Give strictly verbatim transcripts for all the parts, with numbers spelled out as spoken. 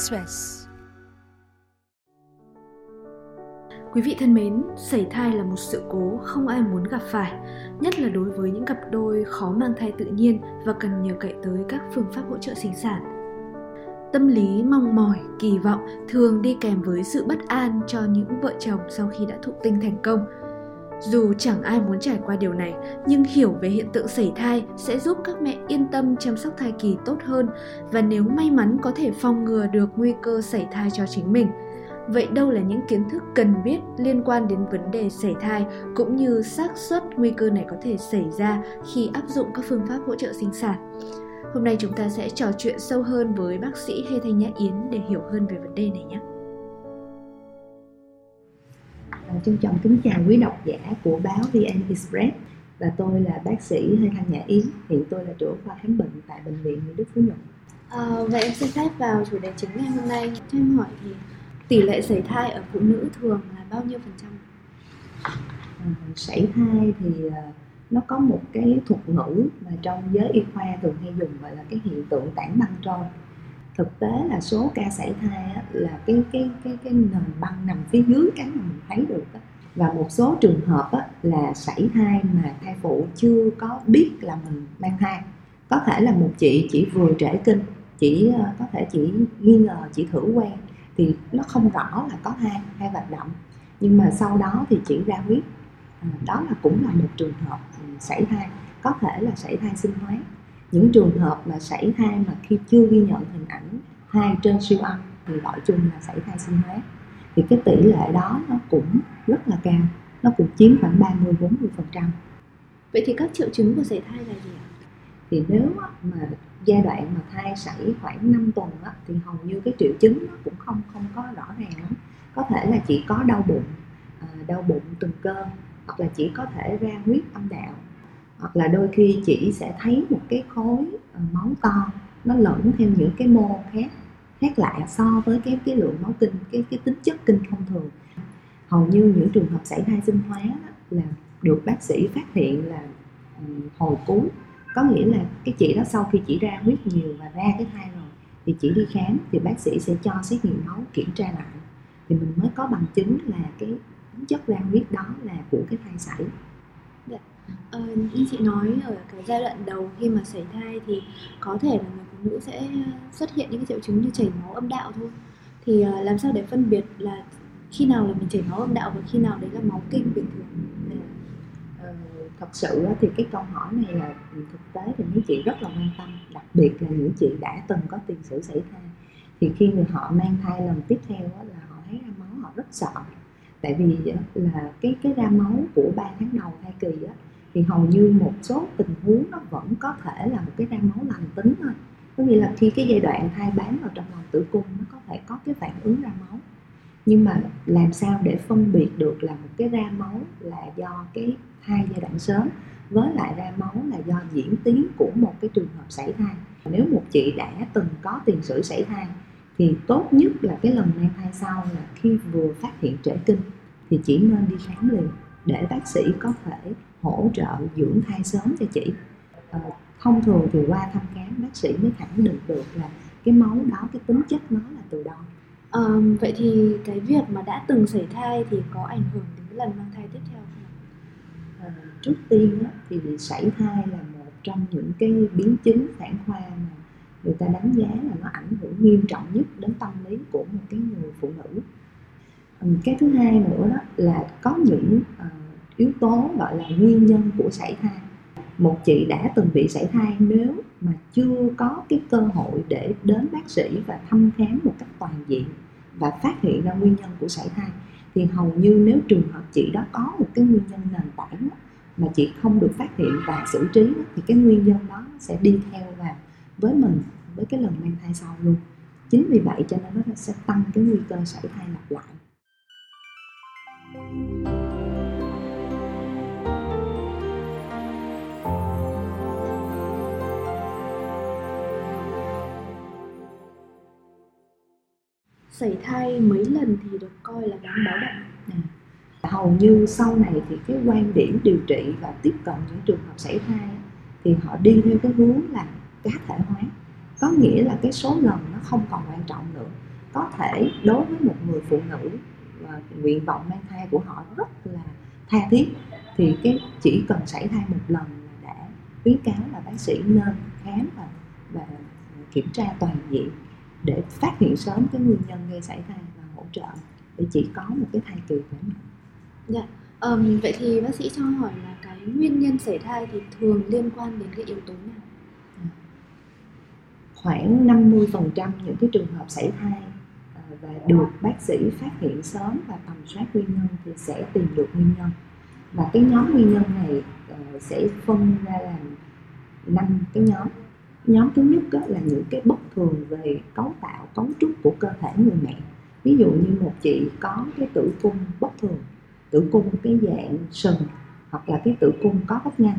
VnExpress. Quý vị thân mến, sẩy thai là một sự cố không ai muốn gặp phải, nhất là đối với những cặp đôi khó mang thai tự nhiên và cần nhờ cậy tới các phương pháp hỗ trợ sinh sản. Tâm lý mong mỏi, kỳ vọng thường đi kèm với sự bất an cho những vợ chồng sau khi đã thụ tinh thành công. Dù chẳng ai muốn trải qua điều này, nhưng hiểu về hiện tượng sẩy thai sẽ giúp các mẹ yên tâm chăm sóc thai kỳ tốt hơn và nếu may mắn có thể phòng ngừa được nguy cơ sẩy thai cho chính mình. Vậy đâu là những kiến thức cần biết liên quan đến vấn đề sẩy thai cũng như xác suất nguy cơ này có thể xảy ra khi áp dụng các phương pháp hỗ trợ sinh sản? Hôm nay chúng ta sẽ trò chuyện sâu hơn với bác sĩ Lê Thanh Nhã Yến để hiểu hơn về vấn đề này nhé. Trân trọng kính chào quý độc giả của báo VnExpress và tôi là bác sĩ Lê Thanh Nhã Yến, hiện tôi là trưởng khoa khám bệnh tại bệnh viện Nguyễn Đức Phú Dũng. À, vậy em xin phép vào chủ đề chính ngày hôm nay. Cho em hỏi thì tỷ lệ sẩy thai ở phụ nữ thường là bao nhiêu phần trăm? À, sẩy thai thì nó có một cái thuật ngữ mà trong giới y khoa thường hay dùng gọi là cái hiện tượng tảng băng trôi. Thực tế là số ca sẩy thai á, là cái cái cái cái nền băng nằm phía dưới cái mà mình thấy được á. Và một số trường hợp á, là sẩy thai mà thai phụ chưa có biết là mình mang thai. Có thể là một chị chỉ vừa trễ kinh, chỉ có thể chỉ nghi ngờ, chỉ thử quen thì nó không rõ là có thai hay hoạt động, nhưng mà sau đó thì chỉ ra huyết. À, đó là cũng là một trường hợp sẩy thai, có thể là sẩy thai sinh hóa. Những trường hợp mà sẩy thai mà khi chưa ghi nhận hình ảnh thai trên siêu âm thì gọi chung là sẩy thai sinh hóa. Thì cái tỷ lệ đó nó cũng rất là cao, nó cũng chiếm khoảng ba mươi đến bốn mươi phần trăm. Vậy thì các triệu chứng của sẩy thai là gì ạ? Thì nếu mà giai đoạn mà thai sẩy khoảng năm tuần á, thì hầu như cái triệu chứng nó cũng không không có rõ ràng lắm. Có thể là chỉ có đau bụng, đau bụng từng cơn, hoặc là chỉ có thể ra huyết âm đạo, hoặc là đôi khi chị sẽ thấy một cái khối máu to nó lẫn thêm những cái mô khác khác lạ so với cái cái lượng máu kinh, cái cái tính chất kinh thông thường. Hầu như những trường hợp sẩy thai sinh hóa là được bác sĩ phát hiện là hồi cứu, có nghĩa là cái chị đó sau khi chị ra huyết nhiều và ra cái thai rồi thì chị đi khám thì bác sĩ sẽ cho xét nghiệm máu kiểm tra lại thì mình mới có bằng chứng là cái chất ra huyết đó là của cái thai sẩy. Ờ, như chị nói ở cái giai đoạn đầu khi mà sẩy thai thì có thể là người phụ nữ sẽ xuất hiện những cái triệu chứng như chảy máu âm đạo thôi. Thì làm sao để phân biệt là khi nào là mình chảy máu âm đạo và khi nào đấy là máu kinh bình thường? Ờ, thật sự thì cái câu hỏi này là thực tế thì mấy chị rất là quan tâm, đặc biệt là những chị đã từng có tiền sử sẩy thai. Thì khi người họ mang thai lần tiếp theo là họ thấy ra máu họ rất sợ. Tại vì là cái cái ra máu của ba tháng đầu thai kỳ á, thì hầu như một số tình huống nó vẫn có thể là một cái ra máu lành tính thôi. Có nghĩa là khi cái giai đoạn thai bám vào trong lòng tử cung nó có thể có cái phản ứng ra máu. Nhưng mà làm sao để phân biệt được là một cái ra máu là do cái thai giai đoạn sớm với lại ra máu là do diễn tiến của một cái trường hợp sẩy thai. Nếu một chị đã từng có tiền sử sẩy thai thì tốt nhất là cái lần mang thai sau là khi vừa phát hiện trễ kinh thì chỉ nên đi khám liền để bác sĩ có thể hỗ trợ dưỡng thai sớm cho chị. À, thông thường thì qua thăm khám bác sĩ mới khẳng định được là cái máu đó, cái tính chất nó là từ đâu. À, vậy thì cái việc mà đã từng sẩy thai thì có ảnh hưởng đến cái lần mang thai tiếp theo không? À, trước tiên đó, thì sẩy thai là một trong những cái biến chứng sản khoa mà người ta đánh giá là nó ảnh hưởng nghiêm trọng nhất đến tâm lý của một cái người phụ nữ. Cái thứ hai nữa đó là có những uh, yếu tố gọi là nguyên nhân của sẩy thai. Một chị đã từng bị sẩy thai nếu mà chưa có cái cơ hội để đến bác sĩ và thăm khám một cách toàn diện và phát hiện ra nguyên nhân của sẩy thai thì hầu như nếu trường hợp chị đó có một cái nguyên nhân nền tảng mà chị không được phát hiện và xử trí đó, thì cái nguyên nhân đó sẽ đi theo và với mình với cái lần mang thai sau luôn. Chính vì vậy cho nên nó sẽ tăng cái nguy cơ sẩy thai lặp lại. Sẩy thai mấy lần thì được coi là đáng báo động? À, hầu như sau này thì cái quan điểm điều trị và tiếp cận những trường hợp sẩy thai thì họ đi theo cái hướng là cá thể hóa, có nghĩa là cái số lần nó không còn quan trọng nữa có thể đối với một người phụ nữ và nguyện vọng mang thai của họ rất là tha thiết, thì cái chỉ cần xảy thai một lần là đã khuyến cáo là bác sĩ nên khám và, và kiểm tra toàn diện để phát hiện sớm cái nguyên nhân gây xảy thai và hỗ trợ để chỉ có một cái thai kỳ khỏe mạnh. Dạ. Um, vậy thì bác sĩ cho hỏi là cái nguyên nhân xảy thai thì thường liên quan đến cái yếu tố nào? À, khoảng năm mươi phần trăm những cái trường hợp xảy thai à, và được bác sĩ phát hiện sớm và tầm soát nguyên nhân thì sẽ tìm được nguyên nhân. Và cái nhóm nguyên nhân này à, sẽ phân ra làm năm cái nhóm. Nhóm thứ nhất á, là những cái bất thường về cấu tạo, cấu trúc của cơ thể người mẹ. Ví dụ như một chị có cái tử cung bất thường, tử cung cái dạng sừng hoặc là cái tử cung có vách ngăn,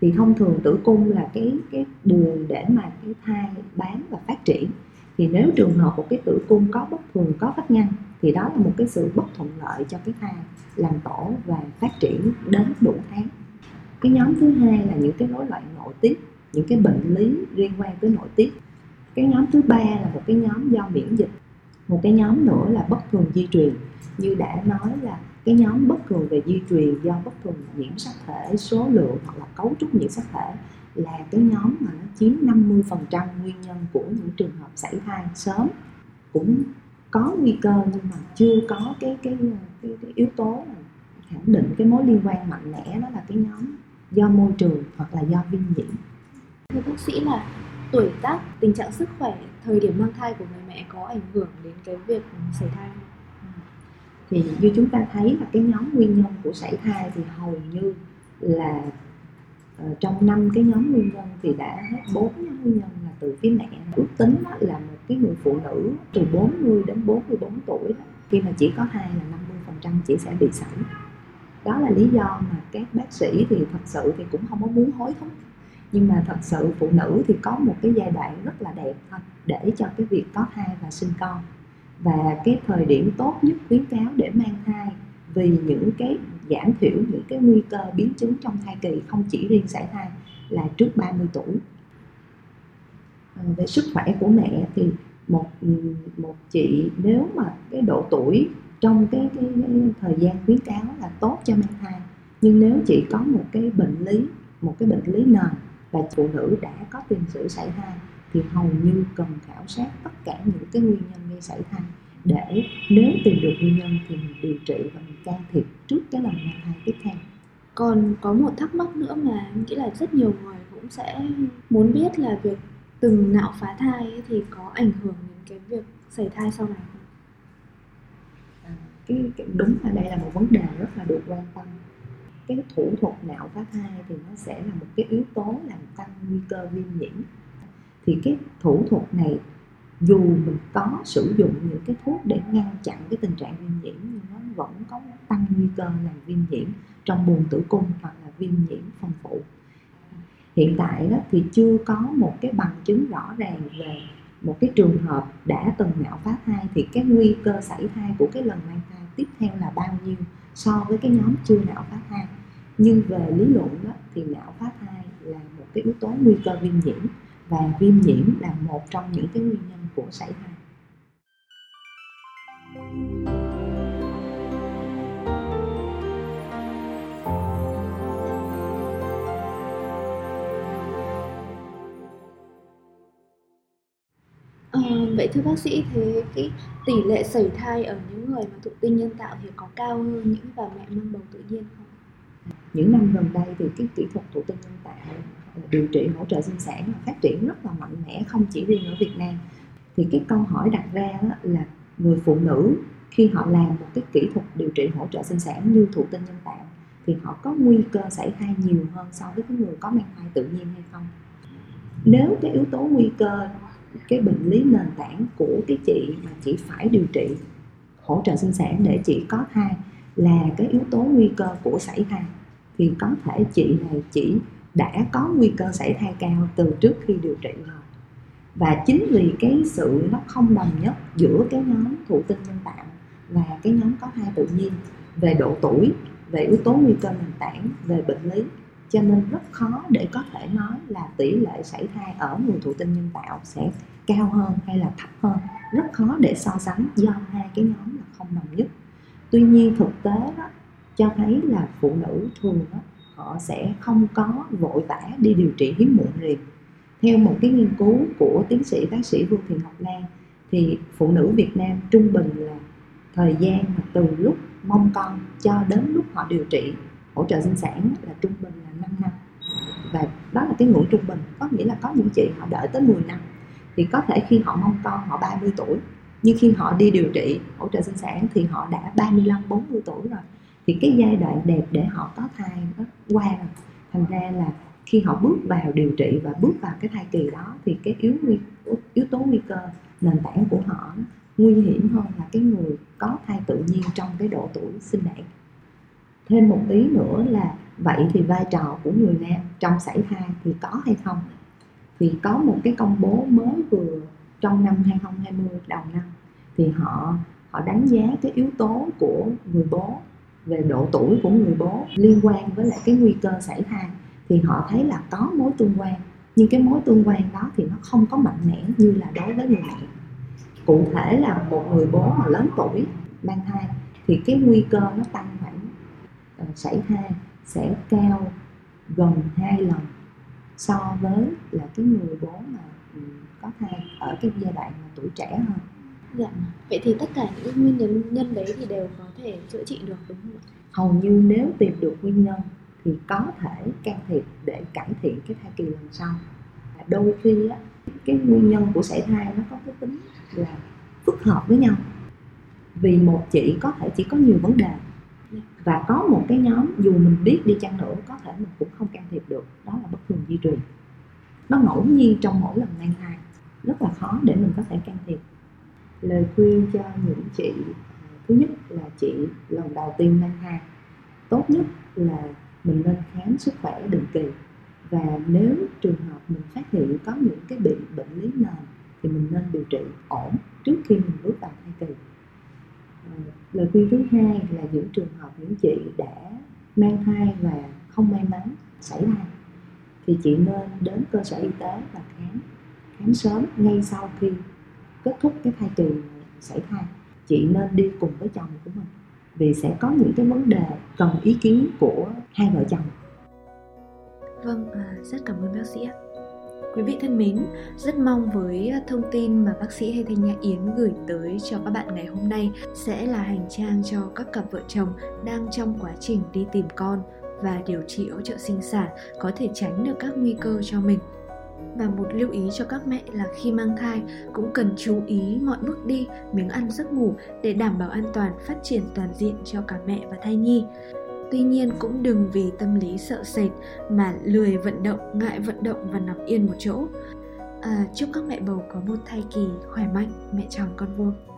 thì thông thường tử cung là cái cái buồng để mà cái thai bám và phát triển. Thì nếu trường hợp của cái tử cung có bất thường, có vách ngăn thì đó là một cái sự bất thuận lợi cho cái thai làm tổ và phát triển đến đủ tháng. Cái nhóm thứ hai là những cái rối loạn nội tiết, những cái bệnh lý liên quan tới nội tiết. Cái nhóm thứ ba là một cái nhóm do miễn dịch. Một cái nhóm nữa là bất thường di truyền, như đã nói là cái nhóm bất thường về di truyền do bất thường nhiễm sắc thể, số lượng hoặc là cấu trúc nhiễm sắc thể là cái nhóm mà nó chiếm năm mươi phần trăm nguyên nhân của những trường hợp xảy thai sớm, cũng có nguy cơ nhưng mà chưa có cái cái cái, cái yếu tố khẳng định cái mối liên quan mạnh mẽ, đó là cái nhóm do môi trường hoặc là do viêm nhiễm. Thưa bác sĩ là tuổi tác, tình trạng sức khỏe, thời điểm mang thai của người mẹ có ảnh hưởng đến cái việc xảy thai không? Thì như chúng ta thấy là cái nhóm nguyên nhân của sảy thai thì hầu như là uh, trong năm cái nhóm nguyên nhân thì đã hết bốn nhóm nguyên nhân là từ phía mẹ. Ước tính đó là một cái người phụ nữ từ bốn mươi đến bốn mươi bốn tuổi đó, khi mà chỉ có thai là năm mươi phần trăm chỉ sẽ bị sảy. Đó là lý do mà các bác sĩ thì thật sự thì cũng không có muốn hối thúc, nhưng mà thật sự phụ nữ thì có một cái giai đoạn rất là đẹp thôi để cho cái việc có thai và sinh con. Và cái thời điểm tốt nhất khuyến cáo để mang thai vì những cái giảm thiểu những cái nguy cơ biến chứng trong thai kỳ, không chỉ riêng sảy thai, là trước ba mươi tuổi. À, về sức khỏe của mẹ thì một một chị nếu mà cái độ tuổi trong cái, cái, cái thời gian khuyến cáo là tốt cho mang thai, nhưng nếu chị có một cái bệnh lý, một cái bệnh lý nền và phụ nữ đã có tiền sử sảy thai thì hầu như cần khảo sát tất cả những cái nguyên nhân gây sảy thai để nếu tìm được nguyên nhân thì mình điều trị và mình can thiệp trước cái lần mang thai tiếp theo. Còn có một thắc mắc nữa mà em nghĩ là rất nhiều người cũng sẽ muốn biết là việc từng nạo phá thai thì có ảnh hưởng đến cái việc sảy thai sau này không? À, cái, cái đúng là đây là một vấn đề rất là được quan tâm. Cái thủ thuật nạo phá thai thì nó sẽ là một cái yếu tố làm tăng nguy cơ viêm nhiễm. Thì cái thủ thuật này dù mình có sử dụng những cái thuốc để ngăn chặn cái tình trạng viêm nhiễm nhưng nó vẫn có tăng nguy cơ làm viêm nhiễm trong buồng tử cung hoặc là viêm nhiễm phần phụ. Hiện tại đó thì chưa có một cái bằng chứng rõ ràng về một cái trường hợp đã từng nạo phá thai thì cái nguy cơ sảy thai của cái lần mang thai tiếp theo là bao nhiêu so với cái nhóm chưa nạo phá thai. Nhưng về lý luận đó thì nạo phá thai là một cái yếu tố nguy cơ viêm nhiễm, và viêm nhiễm là một trong những cái nguyên nhân của sảy thai. À, vậy thưa bác sĩ, thế cái tỷ lệ sảy thai ở những người mà thụ tinh nhân tạo thì có cao hơn những bà mẹ mang bầu tự nhiên không? Những năm gần đây thì cái kỹ thuật thụ tinh nhân tạo, điều trị hỗ trợ sinh sản phát triển rất là mạnh mẽ, không chỉ riêng ở Việt Nam. Thì cái câu hỏi đặt ra là người phụ nữ khi họ làm một cái kỹ thuật điều trị hỗ trợ sinh sản như thụ tinh nhân tạo thì họ có nguy cơ sảy thai nhiều hơn so với cái người có mang thai tự nhiên hay không? Nếu cái yếu tố nguy cơ, cái bệnh lý nền tảng của cái chị mà chị phải điều trị hỗ trợ sinh sản để chị có thai là cái yếu tố nguy cơ của sảy thai, thì có thể chị này chỉ đã có nguy cơ sảy thai cao từ trước khi điều trị rồi. Và chính vì cái sự nó không đồng nhất giữa cái nhóm thụ tinh nhân tạo và cái nhóm có thai tự nhiên về độ tuổi, về yếu tố nguy cơ nền tảng, về bệnh lý, Cho nên rất khó để có thể nói là tỷ lệ sảy thai ở người thụ tinh nhân tạo sẽ cao hơn hay là thấp hơn. Rất khó để so sánh do hai cái nhóm là không đồng nhất. Tuy nhiên thực tế đó, cho thấy là phụ nữ thường đó, họ sẽ không có vội vã đi điều trị hiếm muộn liền. Theo một cái nghiên cứu của tiến sĩ bác sĩ Vương Thị Ngọc Lan thì phụ nữ Việt Nam trung bình là thời gian mà từ lúc mong con cho đến lúc họ điều trị hỗ trợ sinh sản là trung bình là năm năm. Và đó là cái ngưỡng trung bình, có nghĩa là có những chị họ đợi tới mười năm. Thì có thể khi họ mong con họ ba mươi tuổi, nhưng khi họ đi điều trị hỗ trợ sinh sản thì họ đã ba mươi lăm bốn mươi tuổi rồi. Thì cái giai đoạn đẹp để họ có thai nó qua rồi. Thành ra là khi họ bước vào điều trị và bước vào cái thai kỳ đó thì cái yếu nguy, yếu tố nguy cơ nền tảng của họ nguy hiểm hơn là cái người có thai tự nhiên trong cái độ tuổi sinh đẻ. Thêm một tí nữa là vậy thì vai trò của người nam trong sảy thai thì có hay không? Thì có một cái công bố mới vừa trong năm hai không hai không đầu năm thì họ họ đánh giá cái yếu tố của người bố về độ tuổi của người bố liên quan với lại cái nguy cơ sảy thai, thì họ thấy là có mối tương quan, nhưng cái mối tương quan đó thì nó không có mạnh mẽ như là đối với người mẹ. Cụ thể là một người bố mà lớn tuổi mang thai thì cái nguy cơ nó tăng khoảng sảy thai sẽ cao gần hai lần so với là cái người bố mà có thai ở cái giai đoạn mà tuổi trẻ hơn. Dạ. Vậy thì tất cả những nguyên nhân nhân đấy thì đều có thể chữa trị được đúng không ạ? Hầu như nếu tìm được nguyên nhân thì có thể can thiệp để cải thiện cái thai kỳ lần sau. Đôi khi á, cái nguyên nhân của sảy thai nó có cái tính là phức hợp với nhau. Vì một chị có thể chỉ có nhiều vấn đề, và có một cái nhóm dù mình biết đi chăng nữa có thể mình cũng không can thiệp được, đó là bất thường di truyền. Nó ngẫu nhiên trong mỗi lần mang thai, rất là khó để mình có thể can thiệp. Lời khuyên cho những chị, thứ nhất là chị lần đầu tiên mang thai, tốt nhất là mình nên khám sức khỏe định kỳ, và nếu trường hợp mình phát hiện có những cái bệnh bệnh lý nền thì mình nên điều trị ổn trước khi mình bước vào thai kỳ. Lời khuyên thứ hai là những trường hợp những chị đã mang thai và không may mắn xảy thai thì chị nên đến cơ sở y tế và khám khám sớm ngay sau khi kết thúc cái thai kỳ xảy thai. Chị nên đi cùng với chồng của mình vì sẽ có những cái vấn đề cần ý kiến của hai vợ chồng. Vâng, rất cảm ơn bác sĩ ạ. Quý vị thân mến, rất mong với thông tin mà bác sĩ Lê Thanh Nhã Yến gửi tới cho các bạn ngày hôm nay sẽ là hành trang cho các cặp vợ chồng đang trong quá trình đi tìm con và điều trị hỗ trợ sinh sản, có thể tránh được các nguy cơ cho mình. Và một lưu ý cho các mẹ là khi mang thai cũng cần chú ý mọi bước đi, miếng ăn, giấc ngủ để đảm bảo an toàn, phát triển toàn diện cho cả mẹ và thai nhi. Tuy nhiên cũng đừng vì tâm lý sợ sệt mà lười vận động, ngại vận động và nằm yên một chỗ. À, chúc các mẹ bầu có một thai kỳ khỏe mạnh, mẹ tròn con vuông.